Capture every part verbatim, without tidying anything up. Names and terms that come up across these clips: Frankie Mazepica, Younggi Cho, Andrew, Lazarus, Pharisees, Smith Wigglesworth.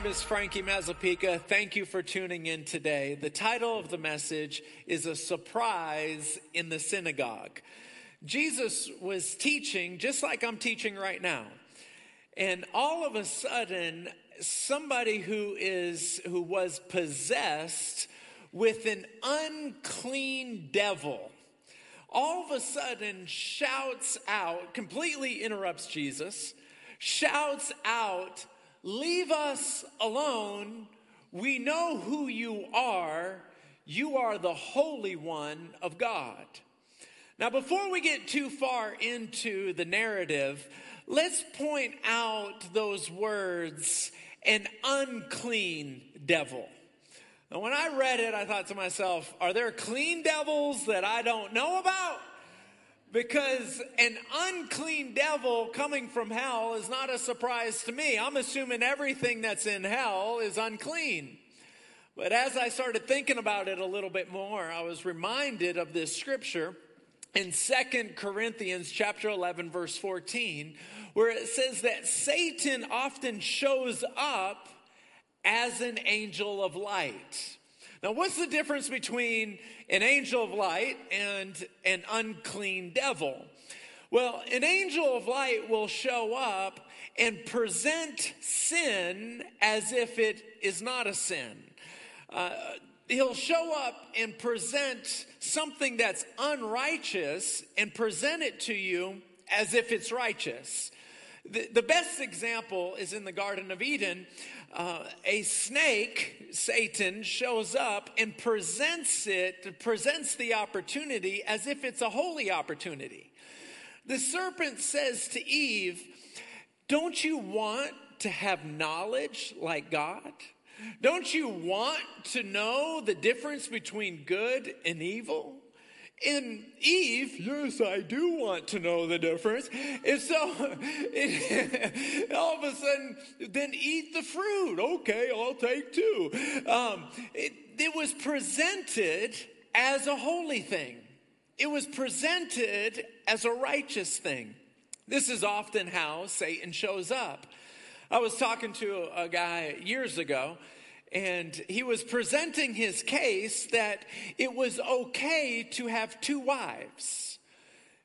name is Frankie Mazepica. Thank you for tuning in today. The title of the message is A Surprise in the Synagogue. Jesus was teaching just like I'm teaching right now. And all of a sudden, somebody who is who was possessed with an unclean devil, all of a sudden shouts out, completely interrupts Jesus, shouts out, "Leave us alone. We know who you are. You are the Holy One of God." Now, before we get too far into the narrative, let's point out those words, an unclean devil. Now, when I read it, I thought to myself, are there clean devils that I don't know about? Because an unclean devil coming from hell is not a surprise to me. I'm assuming everything that's in hell is unclean. But as I started thinking about it a little bit more, I was reminded of this scripture in Second Corinthians chapter eleven, verse fourteen, where it says that Satan often shows up as an angel of light. Now, what's the difference between an angel of light and an unclean devil? Well, an angel of light will show up and present sin as if it is not a sin. Uh, He'll show up and present something that's unrighteous and present it to you as if it's righteous. The, the best example is in the Garden of Eden. Uh, a snake, Satan, shows up and presents it, presents the opportunity as if it's a holy opportunity. The serpent says to Eve, "Don't you want to have knowledge like God? Don't you want to know the difference between good and evil?" And Eve, "Yes, I do want to know the difference." And so, it, all of a sudden, then eat the fruit. "Okay, I'll take two." Um, it, it was presented as a holy thing. It was presented as a righteous thing. This is often how Satan shows up. I was talking to a guy years ago, and he was presenting his case that it was okay to have two wives.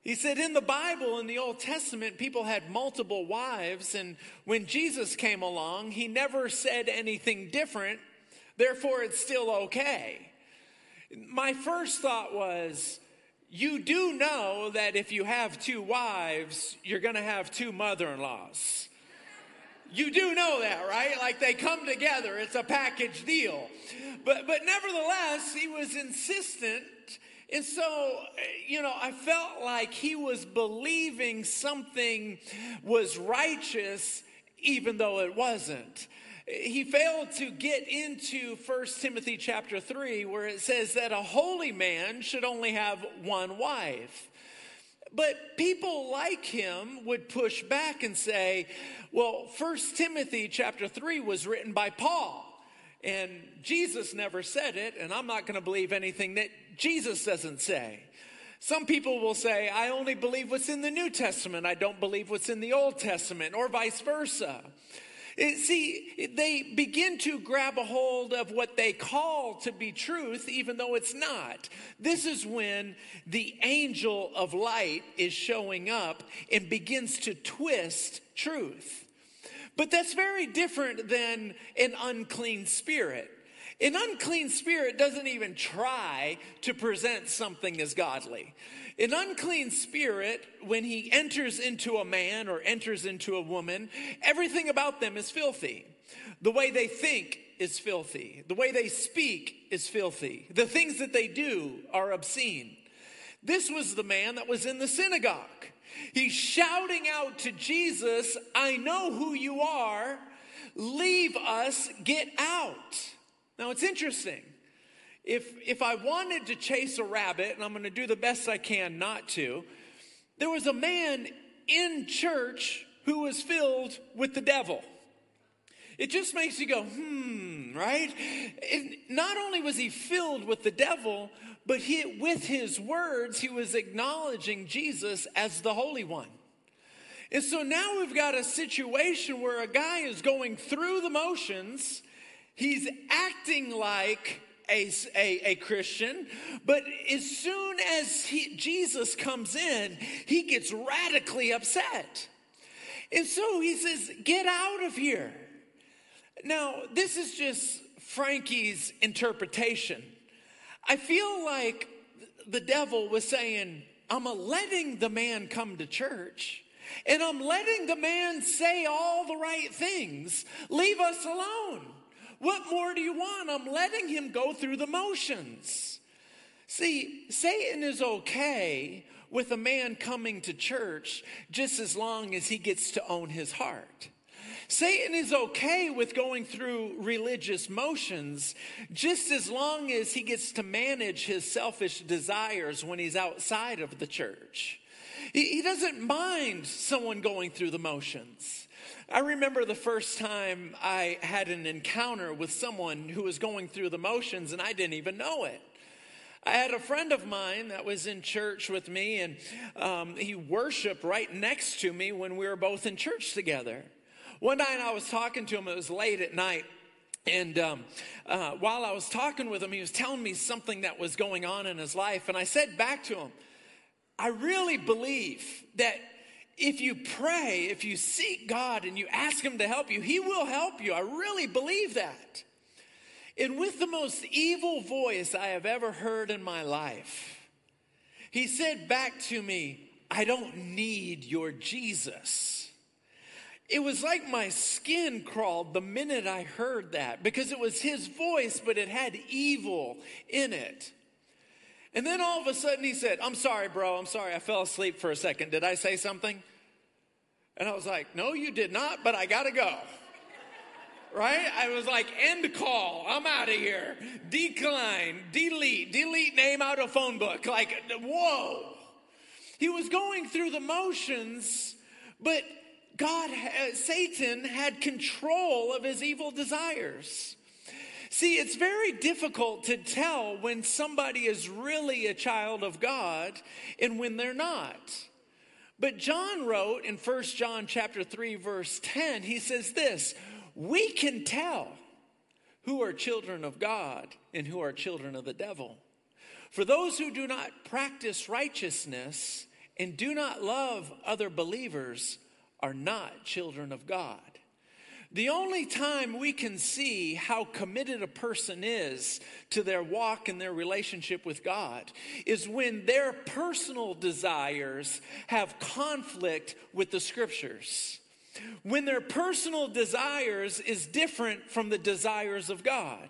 He said in the Bible, in the Old Testament, people had multiple wives, and when Jesus came along, he never said anything different, therefore it's still okay. My first thought was, you do know that if you have two wives, you're going to have two mother-in-laws. You do know that, right? Like they come together. It's a package deal. But but nevertheless, he was insistent. And so, you know, I felt like he was believing something was righteous, even though it wasn't. He failed to get into First Timothy chapter three, where it says that a holy man should only have one wife. But people like him would push back and say, well, First Timothy chapter three was written by Paul, and Jesus never said it, and I'm not going to believe anything that Jesus doesn't say. Some people will say, I only believe what's in the New Testament. I don't believe what's in the Old Testament, or vice versa. See, they begin to grab a hold of what they call to be truth, even though it's not. This is when the angel of light is showing up and begins to twist truth. But that's very different than an unclean spirit. An unclean spirit doesn't even try to present something as godly. An unclean spirit, when he enters into a man or enters into a woman, everything about them is filthy. The way they think is filthy. The way they speak is filthy. The things that they do are obscene. This was the man that was in the synagogue. He's shouting out to Jesus, "I know who you are. Leave us, get out." Now, it's interesting. If if I wanted to chase a rabbit, and I'm going to do the best I can not to, there was a man in church who was filled with the devil. It just makes you go, hmm, right? And not only was he filled with the devil, but he, with his words, he was acknowledging Jesus as the Holy One. And so now we've got a situation where a guy is going through the motions. He's acting like a, a, a Christian, but as soon as he, Jesus comes in, he gets radically upset. And so he says, get out of here. Now, this is just Frankie's interpretation. I feel like the devil was saying, I'm letting the man come to church, and I'm letting the man say all the right things. Leave us alone. What more do you want? I'm letting him go through the motions. See, Satan is okay with a man coming to church just as long as he gets to own his heart. Satan is okay with going through religious motions just as long as he gets to manage his selfish desires when he's outside of the church. He doesn't mind someone going through the motions. I remember the first time I had an encounter with someone who was going through the motions and I didn't even know it. I had a friend of mine that was in church with me, and um, he worshiped right next to me when we were both in church together. One night I was talking to him, it was late at night, and um, uh, while I was talking with him, he was telling me something that was going on in his life, and I said back to him, I really believe that if you pray, if you seek God and you ask him to help you, he will help you. I really believe that. And with the most evil voice I have ever heard in my life, he said back to me, I don't need your Jesus. It was like my skin crawled the minute I heard that, because it was his voice, but it had evil in it. And then all of a sudden he said, I'm sorry, bro, I'm sorry, I fell asleep for a second. Did I say something? And I was like, no, you did not, but I gotta go. Right? I was like, end call. I'm out of here. Decline. Delete. Delete name out of phone book. Like, whoa. He was going through the motions, but God, Satan had control of his evil desires. See, it's very difficult to tell when somebody is really a child of God and when they're not. But John wrote in First John chapter three, verse ten, he says this, we can tell who are children of God and who are children of the devil. For those who do not practice righteousness and do not love other believers are not children of God. The only time we can see how committed a person is to their walk and their relationship with God is when their personal desires have conflict with the scriptures. When their personal desires is different from the desires of God,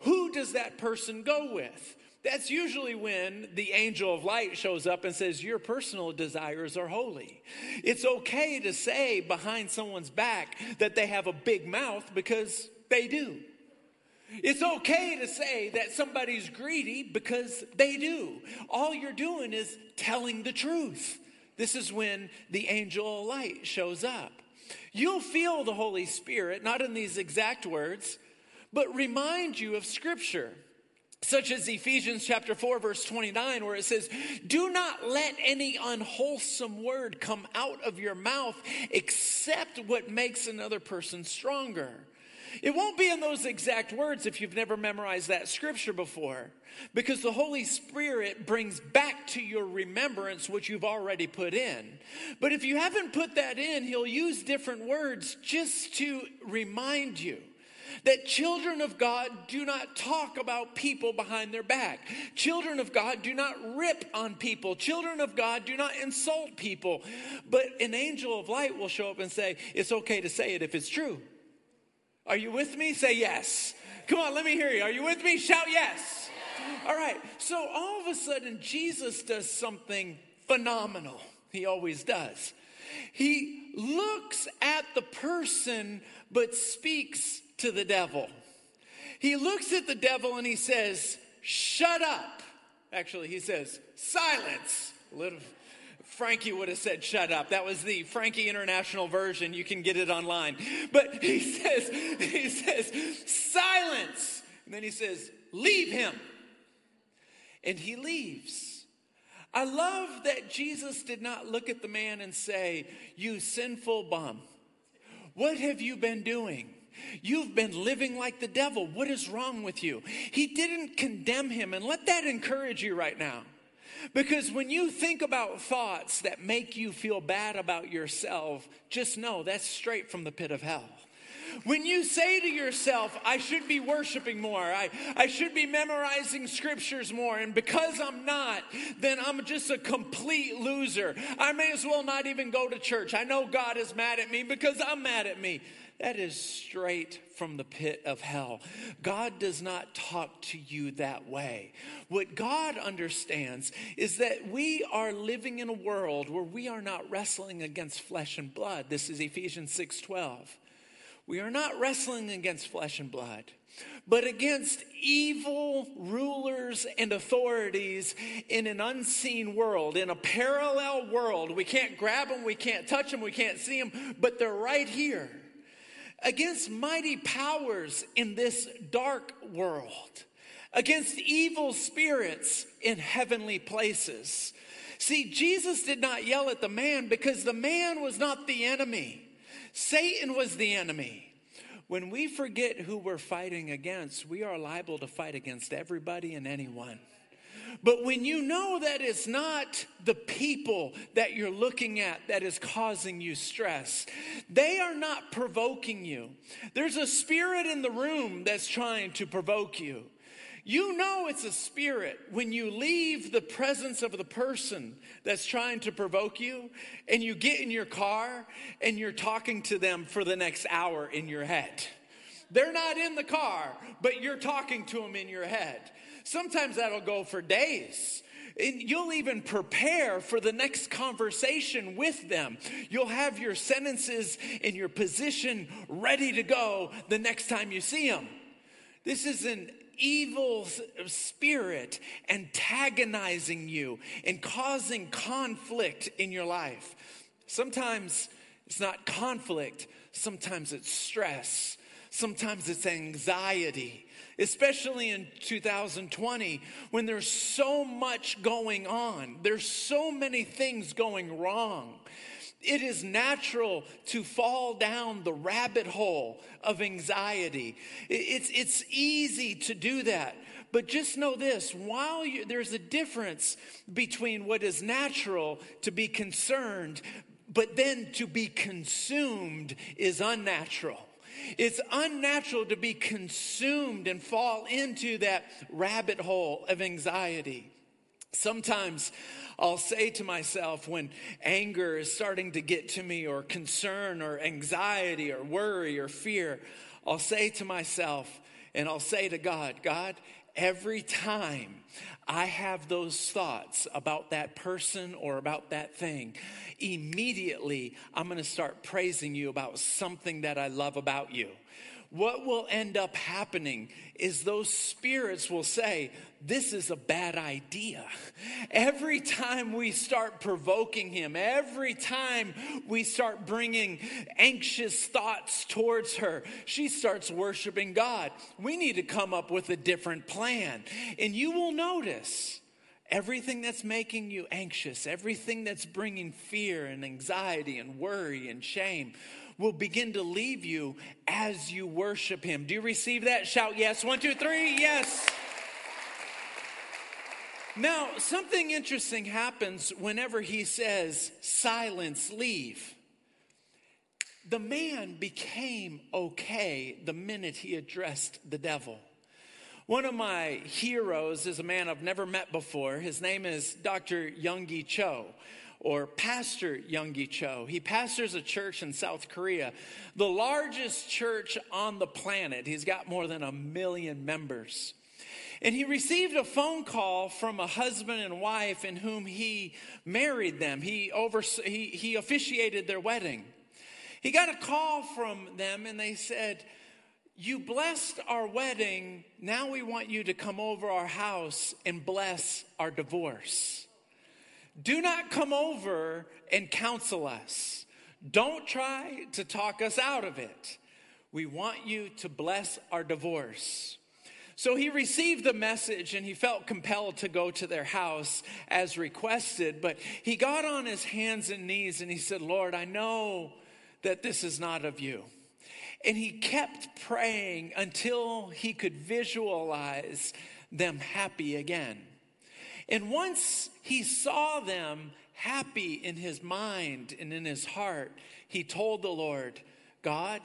who does that person go with? That's usually when the angel of light shows up and says, your personal desires are holy. It's okay to say behind someone's back that they have a big mouth, because they do. It's okay to say that somebody's greedy, because they do. All you're doing is telling the truth. This is when the angel of light shows up. You'll feel the Holy Spirit, not in these exact words, but remind you of Scripture, such as Ephesians chapter four, verse twenty-nine, where it says, do not let any unwholesome word come out of your mouth except what makes another person stronger. It won't be in those exact words if you've never memorized that Scripture before, because the Holy Spirit brings back to your remembrance what you've already put in. But if you haven't put that in, he'll use different words just to remind you that children of God do not talk about people behind their back. Children of God do not rip on people. Children of God do not insult people. But an angel of light will show up and say, it's okay to say it if it's true. Are you with me? Say yes. Come on, let me hear you. Are you with me? Shout yes. All right. So all of a sudden, Jesus does something phenomenal. He always does. He looks at the person but speaks to the devil. He looks at the devil and he says, shut up. Actually, he says, silence. Little Frankie would have said, shut up. That was the Frankie International version. You can get it online. But he says, he says, silence. And then he says, leave him. And he leaves. I love that Jesus did not look at the man and say, "You sinful bum, what have you been doing? You've been living like the devil. What is wrong with you?" He didn't condemn him, and let that encourage you right now. Because when you think about thoughts that make you feel bad about yourself, just know that's straight from the pit of hell. When you say to yourself, "I should be worshiping more, I, I should be memorizing scriptures more, and because I'm not, then I'm just a complete loser. I may as well not even go to church. I know God is mad at me because I'm mad at me." That is straight from the pit of hell. God does not talk to you that way. What God understands is that we are living in a world where we are not wrestling against flesh and blood. This is Ephesians six twelve. We are not wrestling against flesh and blood, but against evil rulers and authorities in an unseen world, in a parallel world. We can't grab them, we can't touch them, we can't see them, but they're right here. Against mighty powers in this dark world, against evil spirits in heavenly places. See, Jesus did not yell at the man because the man was not the enemy. Satan was the enemy. When we forget who we're fighting against, we are liable to fight against everybody and anyone. But when you know that it's not the people that you're looking at that is causing you stress, they are not provoking you. There's a spirit in the room that's trying to provoke you. You know it's a spirit when you leave the presence of the person that's trying to provoke you and you get in your car and you're talking to them for the next hour in your head. They're not in the car, but you're talking to them in your head. Sometimes that'll go for days. And you'll even prepare for the next conversation with them. You'll have your sentences and your position ready to go the next time you see them. This is an evil spirit antagonizing you and causing conflict in your life. Sometimes it's not conflict, sometimes it's stress, sometimes it's anxiety, especially in two thousand twenty when there's so much going on, there's so many things going wrong. It is natural to fall down the rabbit hole of anxiety. It's, it's easy to do that. But just know this, while you, there's a difference between what is natural to be concerned, but then to be consumed is unnatural. It's unnatural to be consumed and fall into that rabbit hole of anxiety. Sometimes I'll say to myself when anger is starting to get to me, or concern or anxiety or worry or fear, I'll say to myself and I'll say to God, "God, every time I have those thoughts about that person or about that thing, immediately I'm going to start praising you about something that I love about you." What will end up happening is those spirits will say, "This is a bad idea." Every time we start provoking him, every time we start bringing anxious thoughts towards her, she starts worshiping God. We need to come up with a different plan. And you will notice everything that's making you anxious, everything that's bringing fear and anxiety and worry and shame will begin to leave you as you worship him. Do you receive that? Shout yes. One, two, three, yes. Now, something interesting happens whenever he says, "Silence, leave." The man became okay the minute he addressed the devil. One of my heroes is a man I've never met before. His name is Doctor Younggi Cho, or Pastor Younggi Cho. He pastors a church in South Korea, the largest church on the planet. He's got more than a million members. And he received a phone call from a husband and wife in whom he married them. He over he, he officiated their wedding. He got a call from them and they said, "You blessed our wedding. Now we want you to come over our house and bless our divorce. Do not come over and counsel us. Don't try to talk us out of it. We want you to bless our divorce." So he received the message and he felt compelled to go to their house as requested. But he got on his hands and knees and he said, Lord, I know that this is not of you. And he kept praying until he could visualize them happy again. And once he saw them happy in his mind and in his heart, he told the Lord, God,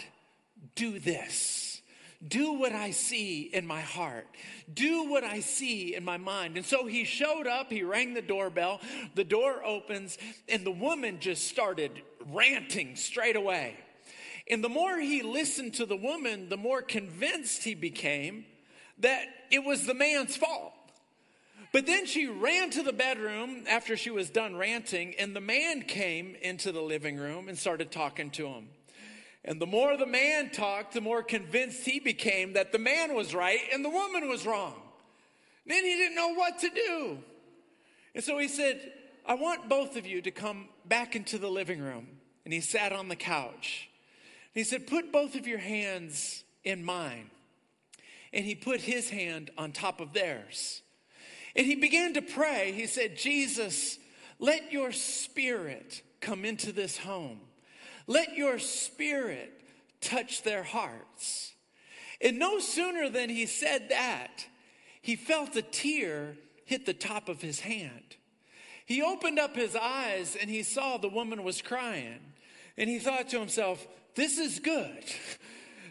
do this. Do what I see in my heart. Do what I see in my mind. And so he showed up, he rang the doorbell, the door opens, and the woman just started ranting straight away. And the more he listened to the woman, the more convinced he became that it was the man's fault. But then she ran to the bedroom after she was done ranting, and the man came into the living room and started talking to him. And the more the man talked, the more convinced he became that the man was right and the woman was wrong. Then he didn't know what to do. And so he said, I want both of you to come back into the living room. And he sat on the couch. And he said, put both of your hands in mine. And he put his hand on top of theirs. And he began to pray. He said, Jesus, let your spirit come into this home. Let your spirit touch their hearts. And no sooner than he said that, he felt a tear hit the top of his hand. He opened up his eyes and he saw the woman was crying. And he thought to himself, this is good.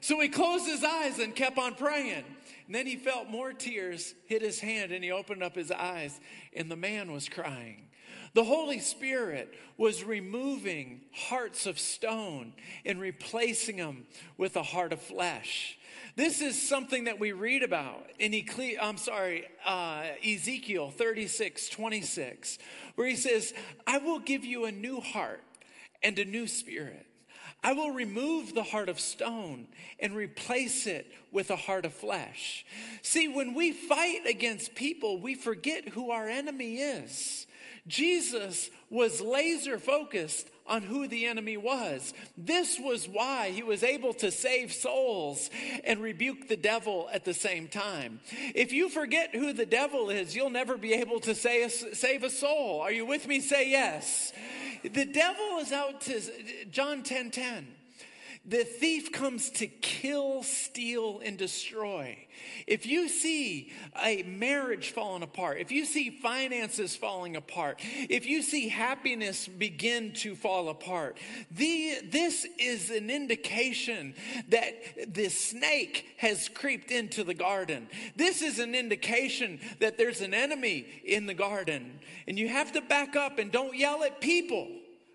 So he closed his eyes and kept on praying. And then he felt more tears hit his hand and he opened up his eyes and the man was crying. The Holy Spirit was removing hearts of stone and replacing them with a heart of flesh. This is something that we read about in Ecclesi- I'm sorry, uh, Ezekiel thirty-six twenty-six, where he says, I will give you a new heart and a new spirit. I will remove the heart of stone and replace it with a heart of flesh. See, when we fight against people, we forget who our enemy is. Jesus was laser focused on who the enemy was. This was why he was able to save souls and rebuke the devil at the same time. If you forget who the devil is, you'll never be able to save a soul. Are you with me? Say yes. The devil is out to, John ten ten. The thief comes to kill, steal, and destroy. If you see a marriage falling apart, if you see finances falling apart, if you see happiness begin to fall apart, the, this is an indication that the snake has creeped into the garden. This is an indication that there's an enemy in the garden. And you have to back up and don't yell at people.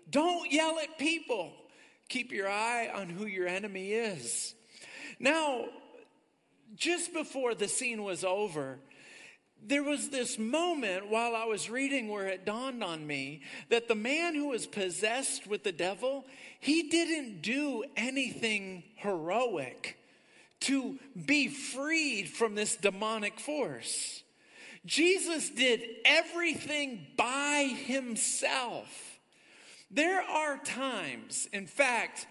Don't yell at people. Keep your eye on who your enemy is. Now, just before the scene was over, there was this moment while I was reading where it dawned on me that the man who was possessed with the devil, he didn't do anything heroic to be freed from this demonic force. Jesus did everything by himself. There are times, in fact,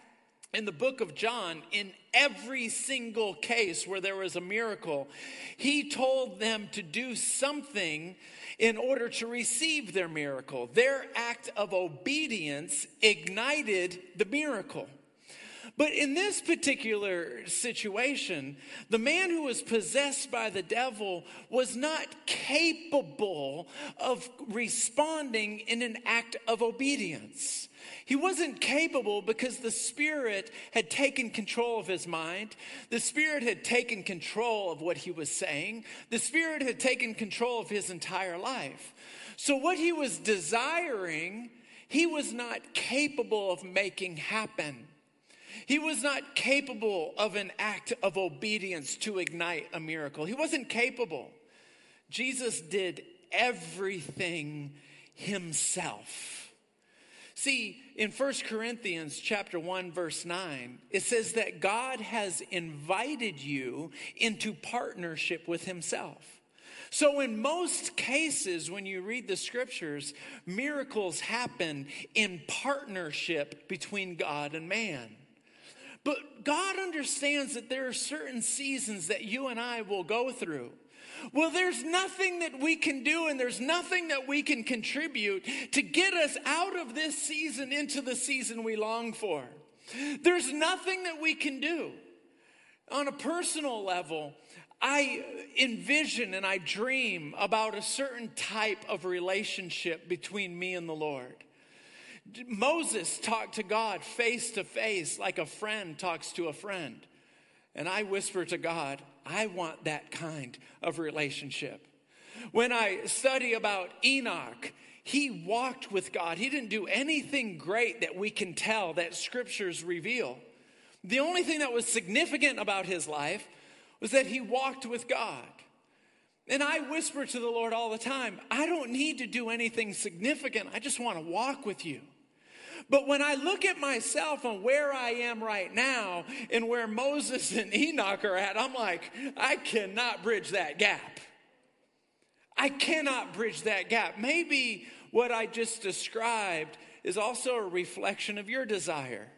in the book of John, in every single case where there was a miracle, he told them to do something in order to receive their miracle. Their act of obedience ignited the miracle. But in this particular situation, the man who was possessed by the devil was not capable of responding in an act of obedience. He wasn't capable because the Spirit had taken control of his mind. The Spirit had taken control of what he was saying. The Spirit had taken control of his entire life. So what he was desiring, he was not capable of making happen. He was not capable of an act of obedience to ignite a miracle. He wasn't capable. Jesus did everything himself. See, in First Corinthians chapter one, verse nine, it says that God has invited you into partnership with himself. So in most cases, when you read the scriptures, miracles happen in partnership between God and man. But God understands that there are certain seasons that you and I will go through. Well, there's nothing that we can do and there's nothing that we can contribute to get us out of this season into the season we long for. There's nothing that we can do. On a personal level, I envision and I dream about a certain type of relationship between me and the Lord. Moses talked to God face to face like a friend talks to a friend. And I whisper to God, I want that kind of relationship. When I study about Enoch, he walked with God. He didn't do anything great that we can tell that scriptures reveal. The only thing that was significant about his life was that he walked with God. And I whisper to the Lord all the time, I don't need to do anything significant. I just want to walk with you. But when I look at myself and where I am right now and where Moses and Enoch are at, I'm like, I cannot bridge that gap. I cannot bridge that gap. Maybe what I just described is also a reflection of your desire,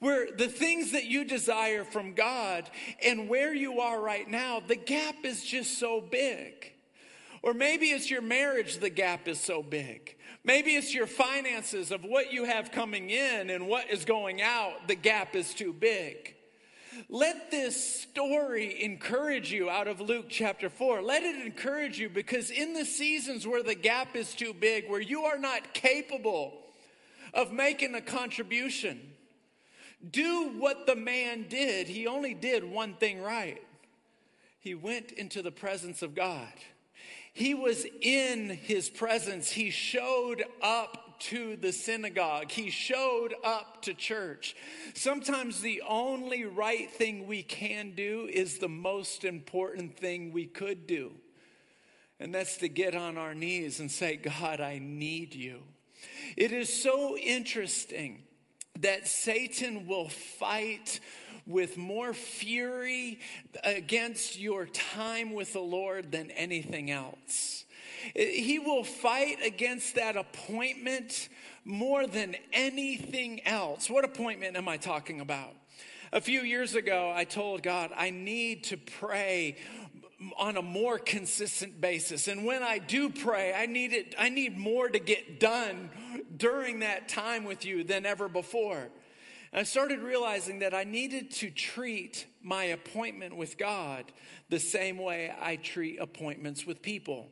where the things that you desire from God and where you are right now, the gap is just so big. Or maybe it's your marriage, the gap is so big. Maybe it's your finances of what you have coming in and what is going out, the gap is too big. Let this story encourage you out of Luke chapter four. Let it encourage you, because in the seasons where the gap is too big, where you are not capable of making a contribution, do what the man did. He only did one thing right. He went into the presence of God. He was in his presence. He showed up to the synagogue. He showed up to church. Sometimes the only right thing we can do is the most important thing we could do. And that's to get on our knees and say, God, I need you. It is so interesting that Satan will fight with more fury against your time with the Lord than anything else. He will fight against that appointment more than anything else. What appointment am I talking about? A few years ago, I told God, I need to pray on a more consistent basis. And when I do pray, I need it, I need more to get done during that time with you than ever before. I started realizing that I needed to treat my appointment with God the same way I treat appointments with people.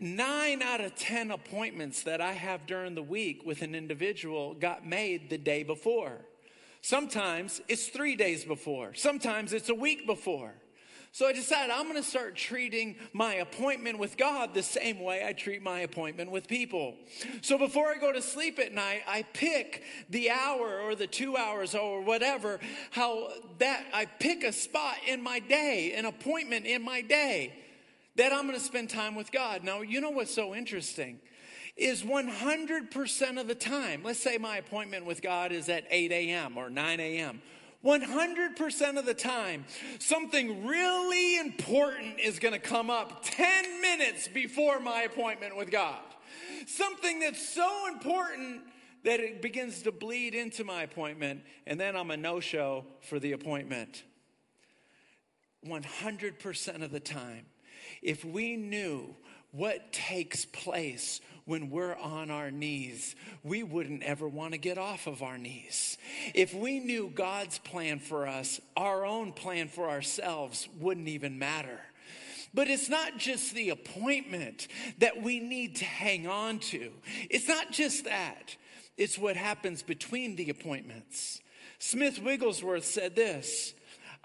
Nine out of ten appointments that I have during the week with an individual got made the day before. Sometimes it's three days before. Sometimes it's a week before. So I decided I'm going to start treating my appointment with God the same way I treat my appointment with people. So before I go to sleep at night, I pick the hour or the two hours or whatever, how that I pick a spot in my day, an appointment in my day that I'm going to spend time with God. Now, you know what's so interesting is one hundred percent of the time, let's say my appointment with God is at eight a.m. or nine a.m., one hundred percent of the time, something really important is going to come up ten minutes before my appointment with God. Something that's so important that it begins to bleed into my appointment, and then I'm a no-show for the appointment. one hundred percent of the time, if we knew what takes place when we're on our knees, we wouldn't ever want to get off of our knees. If we knew God's plan for us, our own plan for ourselves wouldn't even matter. But it's not just the appointment that we need to hang on to. It's not just that. It's what happens between the appointments. Smith Wigglesworth said this,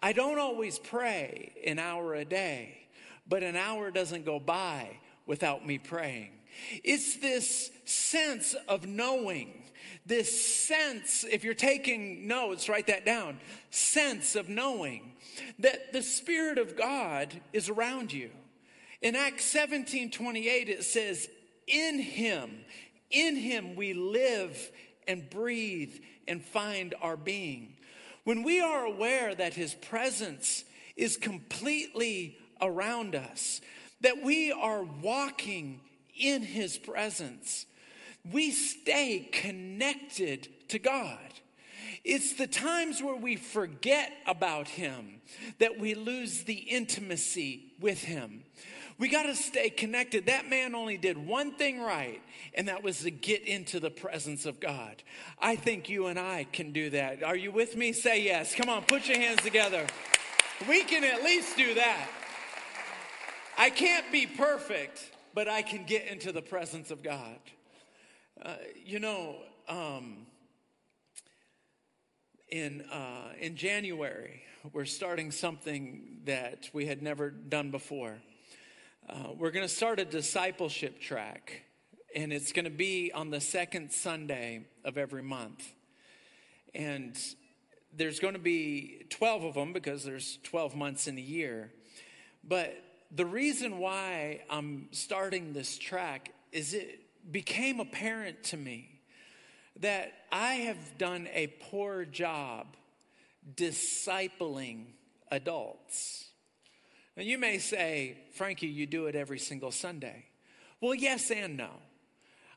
I don't always pray an hour a day, but an hour doesn't go by without me praying. It's this sense of knowing, this sense, if you're taking notes, write that down, sense of knowing that the Spirit of God is around you. In Acts seventeen twenty-eight, it says, in him, in him we live and breathe and find our being. When we are aware that his presence is completely around us, that we are walking in his presence, we stay connected to God. It's the times where we forget about him that we lose the intimacy with him. We got to stay connected. That man only did one thing right, and that was to get into the presence of God. I think you and I can do that. Are you with me? Say yes. Come on, put your hands together. We can at least do that. I can't be perfect, but I can get into the presence of God. Uh, you know, um, in uh, in January, we're starting something that we had never done before. Uh, we're going to start a discipleship track, and it's going to be on the second Sunday of every month. And there's going to be twelve of them because there's twelve months in a year. But the reason why I'm starting this track is it became apparent to me that I have done a poor job discipling adults. Now, you may say, Frankie, you do it every single Sunday. Well, yes and no.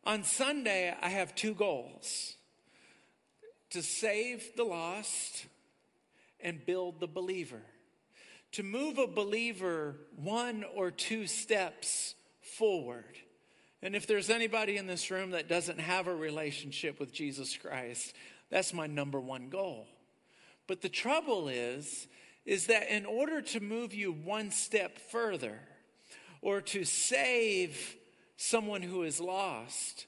On Sunday, I have two goals: to save the lost and build the believer. To move a believer one or two steps forward. And if there's anybody in this room that doesn't have a relationship with Jesus Christ, that's my number one goal. But the trouble is, is that in order to move you one step further or to save someone who is lost,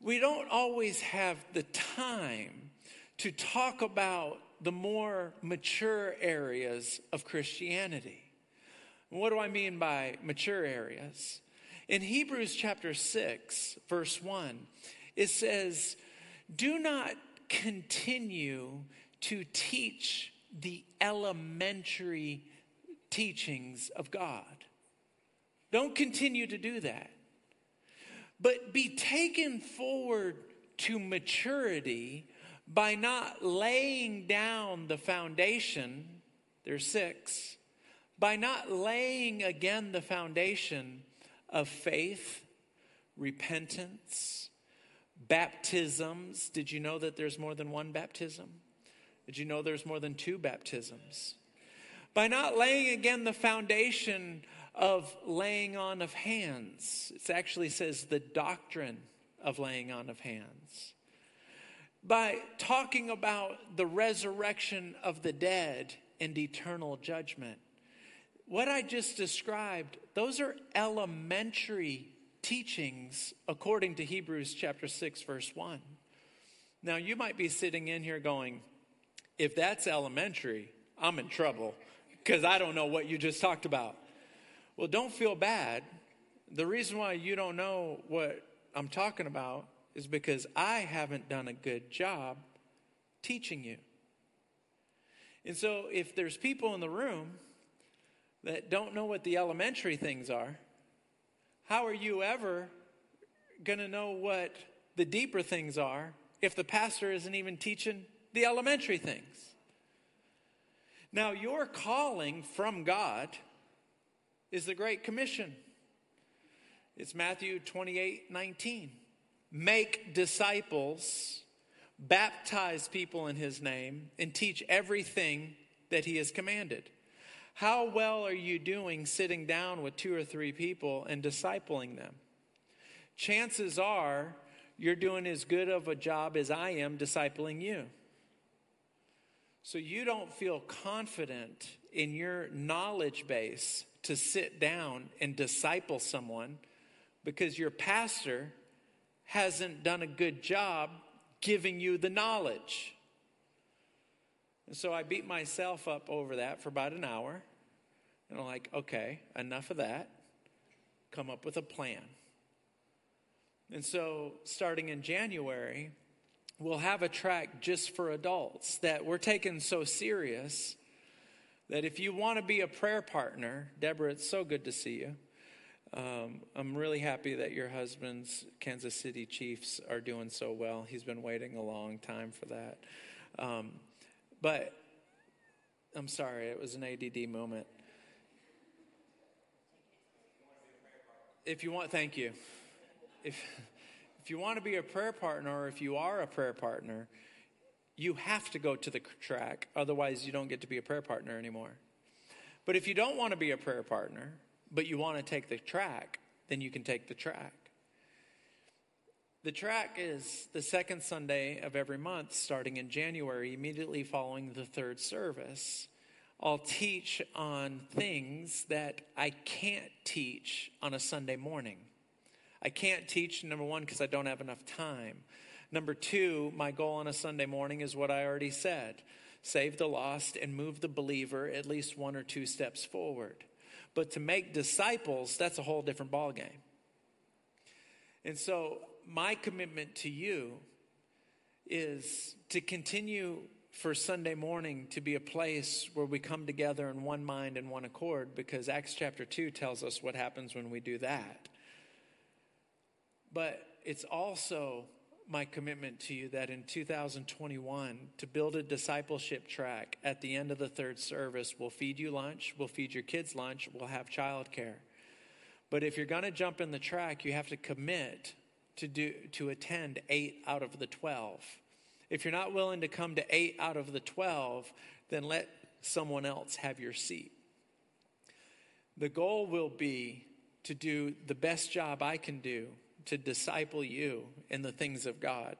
we don't always have the time to talk about the more mature areas of Christianity. What do I mean by mature areas? In Hebrews chapter six, verse one, it says, do not continue to teach the elementary teachings of God. Don't continue to do that. But be taken forward to maturity by not laying down the foundation. There's six. By not laying again the foundation of faith, repentance, baptisms. Did you know that there's more than one baptism? Did you know there's more than two baptisms? By not laying again the foundation of laying on of hands. It actually says the doctrine of laying on of hands. By talking about the resurrection of the dead and eternal judgment. What I just described, those are elementary teachings according to Hebrews chapter six, verse one. Now, you might be sitting in here going, if that's elementary, I'm in trouble because I don't know what you just talked about. Well, don't feel bad. The reason why you don't know what I'm talking about is because I haven't done a good job teaching you. And so if there's people in the room that don't know what the elementary things are, how are you ever going to know what the deeper things are if the pastor isn't even teaching the elementary things? Now, your calling from God is the Great Commission. It's Matthew twenty-eight nineteen. Make disciples, baptize people in his name, and teach everything that he has commanded. How well are you doing sitting down with two or three people and discipling them? Chances are you're doing as good of a job as I am discipling you. So you don't feel confident in your knowledge base to sit down and disciple someone because your pastor hasn't done a good job giving you the knowledge. And so I beat myself up over that for about an hour. And I'm like, okay, enough of that. Come up with a plan. And so starting in January, we'll have a track just for adults that we're taking so serious that if you want to be a prayer partner, Deborah, it's so good to see you. Um, I'm really happy that your husband's Kansas City Chiefs are doing so well. He's been waiting a long time for that. Um, but I'm sorry, it was an A D D moment. If you want, thank you. If If you want to be a prayer partner, or if you are a prayer partner, you have to go to the track, otherwise you don't get to be a prayer partner anymore. But if you don't want to be a prayer partner, but you want to take the track, then you can take the track. The track is the second Sunday of every month, starting in January, immediately following the third service. I'll teach on things that I can't teach on a Sunday morning. I can't teach, number one, because I don't have enough time. Number two, my goal on a Sunday morning is what I already said. Save the lost and move the believer at least one or two steps forward. But to make disciples, that's a whole different ballgame. And so my commitment to you is to continue for Sunday morning to be a place where we come together in one mind and one accord, because Acts chapter two tells us what happens when we do that. But it's also my commitment to you that in two thousand twenty-one, to build a discipleship track at the end of the third service. We'll feed you lunch, we'll feed your kids lunch, we'll have childcare. But if you're going to jump in the track, you have to commit to do to attend eight out of the twelve. If you're not willing to come to eight out of the twelve, then let someone else have your seat. The goal will be to do the best job I can do to disciple you in the things of God,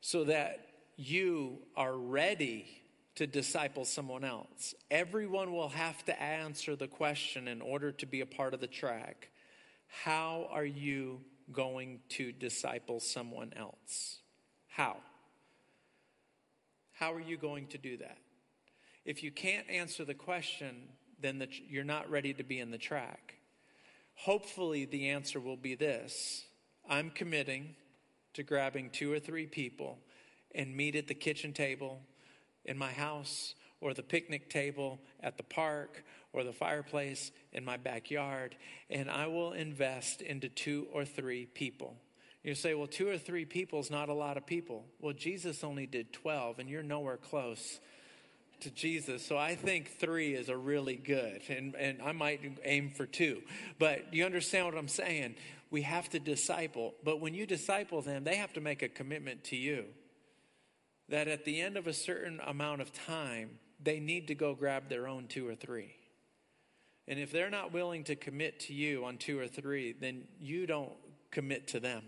so that you are ready to disciple someone else. Everyone will have to answer the question in order to be a part of the track: how are you going to disciple someone else? How? How are you going to do that? If you can't answer the question, then the, you're not ready to be in the track. Hopefully the answer will be this: I'm committing to grabbing two or three people and meet at the kitchen table in my house, or the picnic table at the park, or the fireplace in my backyard, and I will invest into two or three people. You say, well, two or three people is not a lot of people. Well, Jesus only did twelve, and you're nowhere close to Jesus. So I think three is a really good, and, and I might aim for two. But you understand what I'm saying? We have to disciple. But when you disciple them, they have to make a commitment to you that at the end of a certain amount of time, they need to go grab their own two or three. And if they're not willing to commit to you on two or three, then you don't commit to them.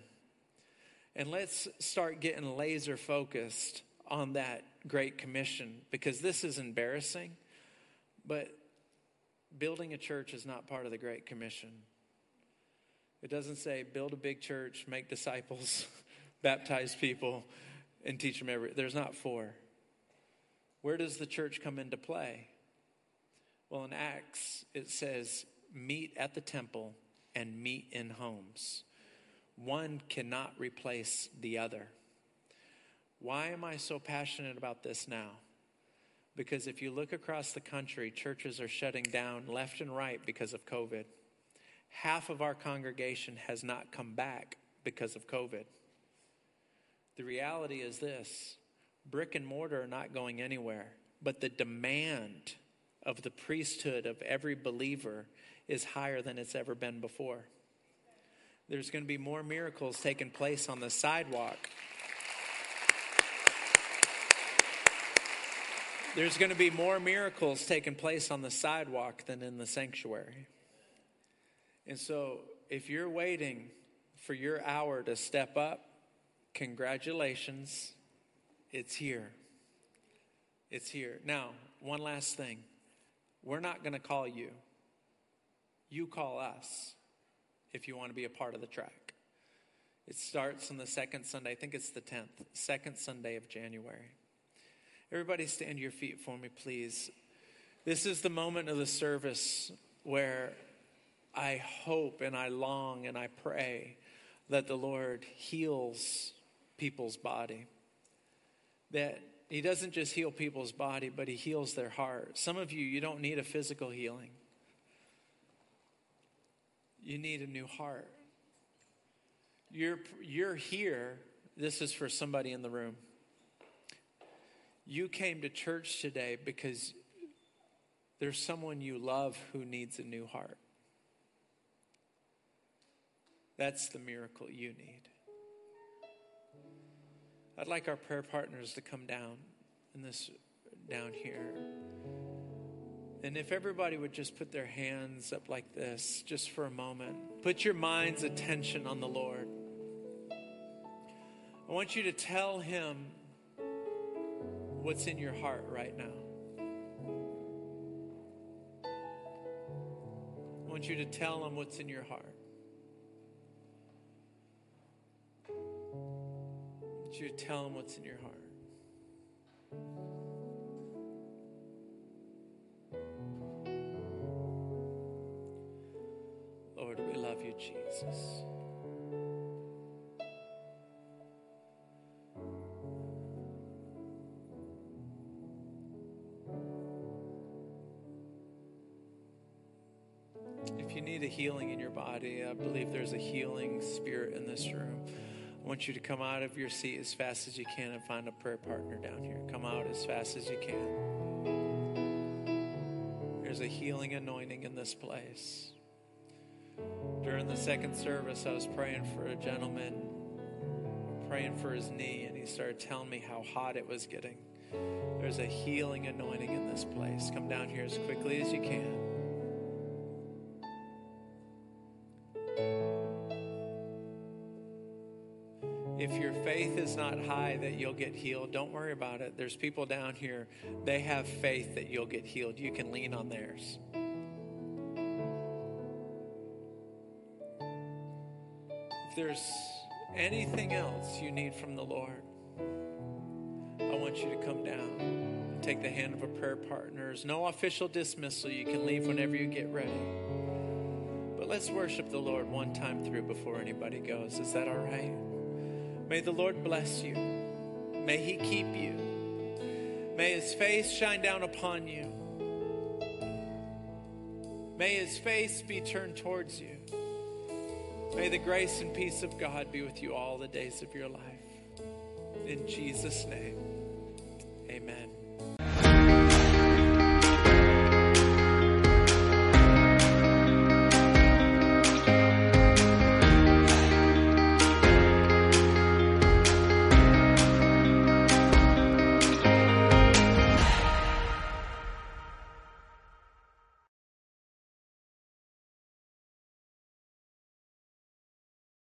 And let's start getting laser focused on that Great Commission, because this is embarrassing, but building a church is not part of the Great Commission. It doesn't say build a big church, make disciples, baptize people, and teach them every. There's not four. Where does the church come into play? Well, in Acts, it says meet at the temple and meet in homes. One cannot replace the other. Why am I so passionate about this now? Because if you look across the country, churches are shutting down left and right because of COVID. Half of our congregation has not come back because of COVID. The reality is this: brick and mortar are not going anywhere, but the demand of the priesthood of every believer is higher than it's ever been before. There's going to be more miracles taking place on the sidewalk. There's going to be more miracles taking place on the sidewalk than in the sanctuary. And so if you're waiting for your hour to step up, congratulations, it's here. It's here. Now, one last thing. We're not going to call you. You call us if you want to be a part of the track. It starts on the second Sunday. I think it's the tenth. Second Sunday of January. Everybody stand to your feet for me, please. This is the moment of the service where I hope and I long and I pray that the Lord heals people's body. That He doesn't just heal people's body, but He heals their heart. Some of you, you don't need a physical healing. You need a new heart. You're, you're here. This is for somebody in the room. You came to church today because there's someone you love who needs a new heart. That's the miracle you need. I'd like our prayer partners to come down. in this down here. And if everybody would just put their hands up like this, just for a moment, put your mind's attention on the Lord. I want you to tell him what's in your heart right now. I want you to tell him what's in your heart. I want you to tell him what's in your heart. Jesus. If you need a healing in your body, I believe there's a healing spirit in this room. I want you to come out of your seat as fast as you can and find a prayer partner down here. Come out as fast as you can. There's a healing anointing in this place. During the second service, I was praying for a gentleman, praying for his knee, and he started telling me how hot it was getting. There's a healing anointing in this place. Come down here as quickly as you can. If your faith is not high that you'll get healed, don't worry about it. There's people down here, they have faith that you'll get healed. You can lean on theirs. There's anything else you need from the Lord, I want you to come down and take the hand of a prayer partner. There's no official dismissal. You can leave whenever you get ready. But let's worship the Lord one time through before anybody goes. Is that all right? May the Lord bless you. May he keep you. May his face shine down upon you. May his face be turned towards you. May the grace and peace of God be with you all the days of your life. In Jesus' name, amen.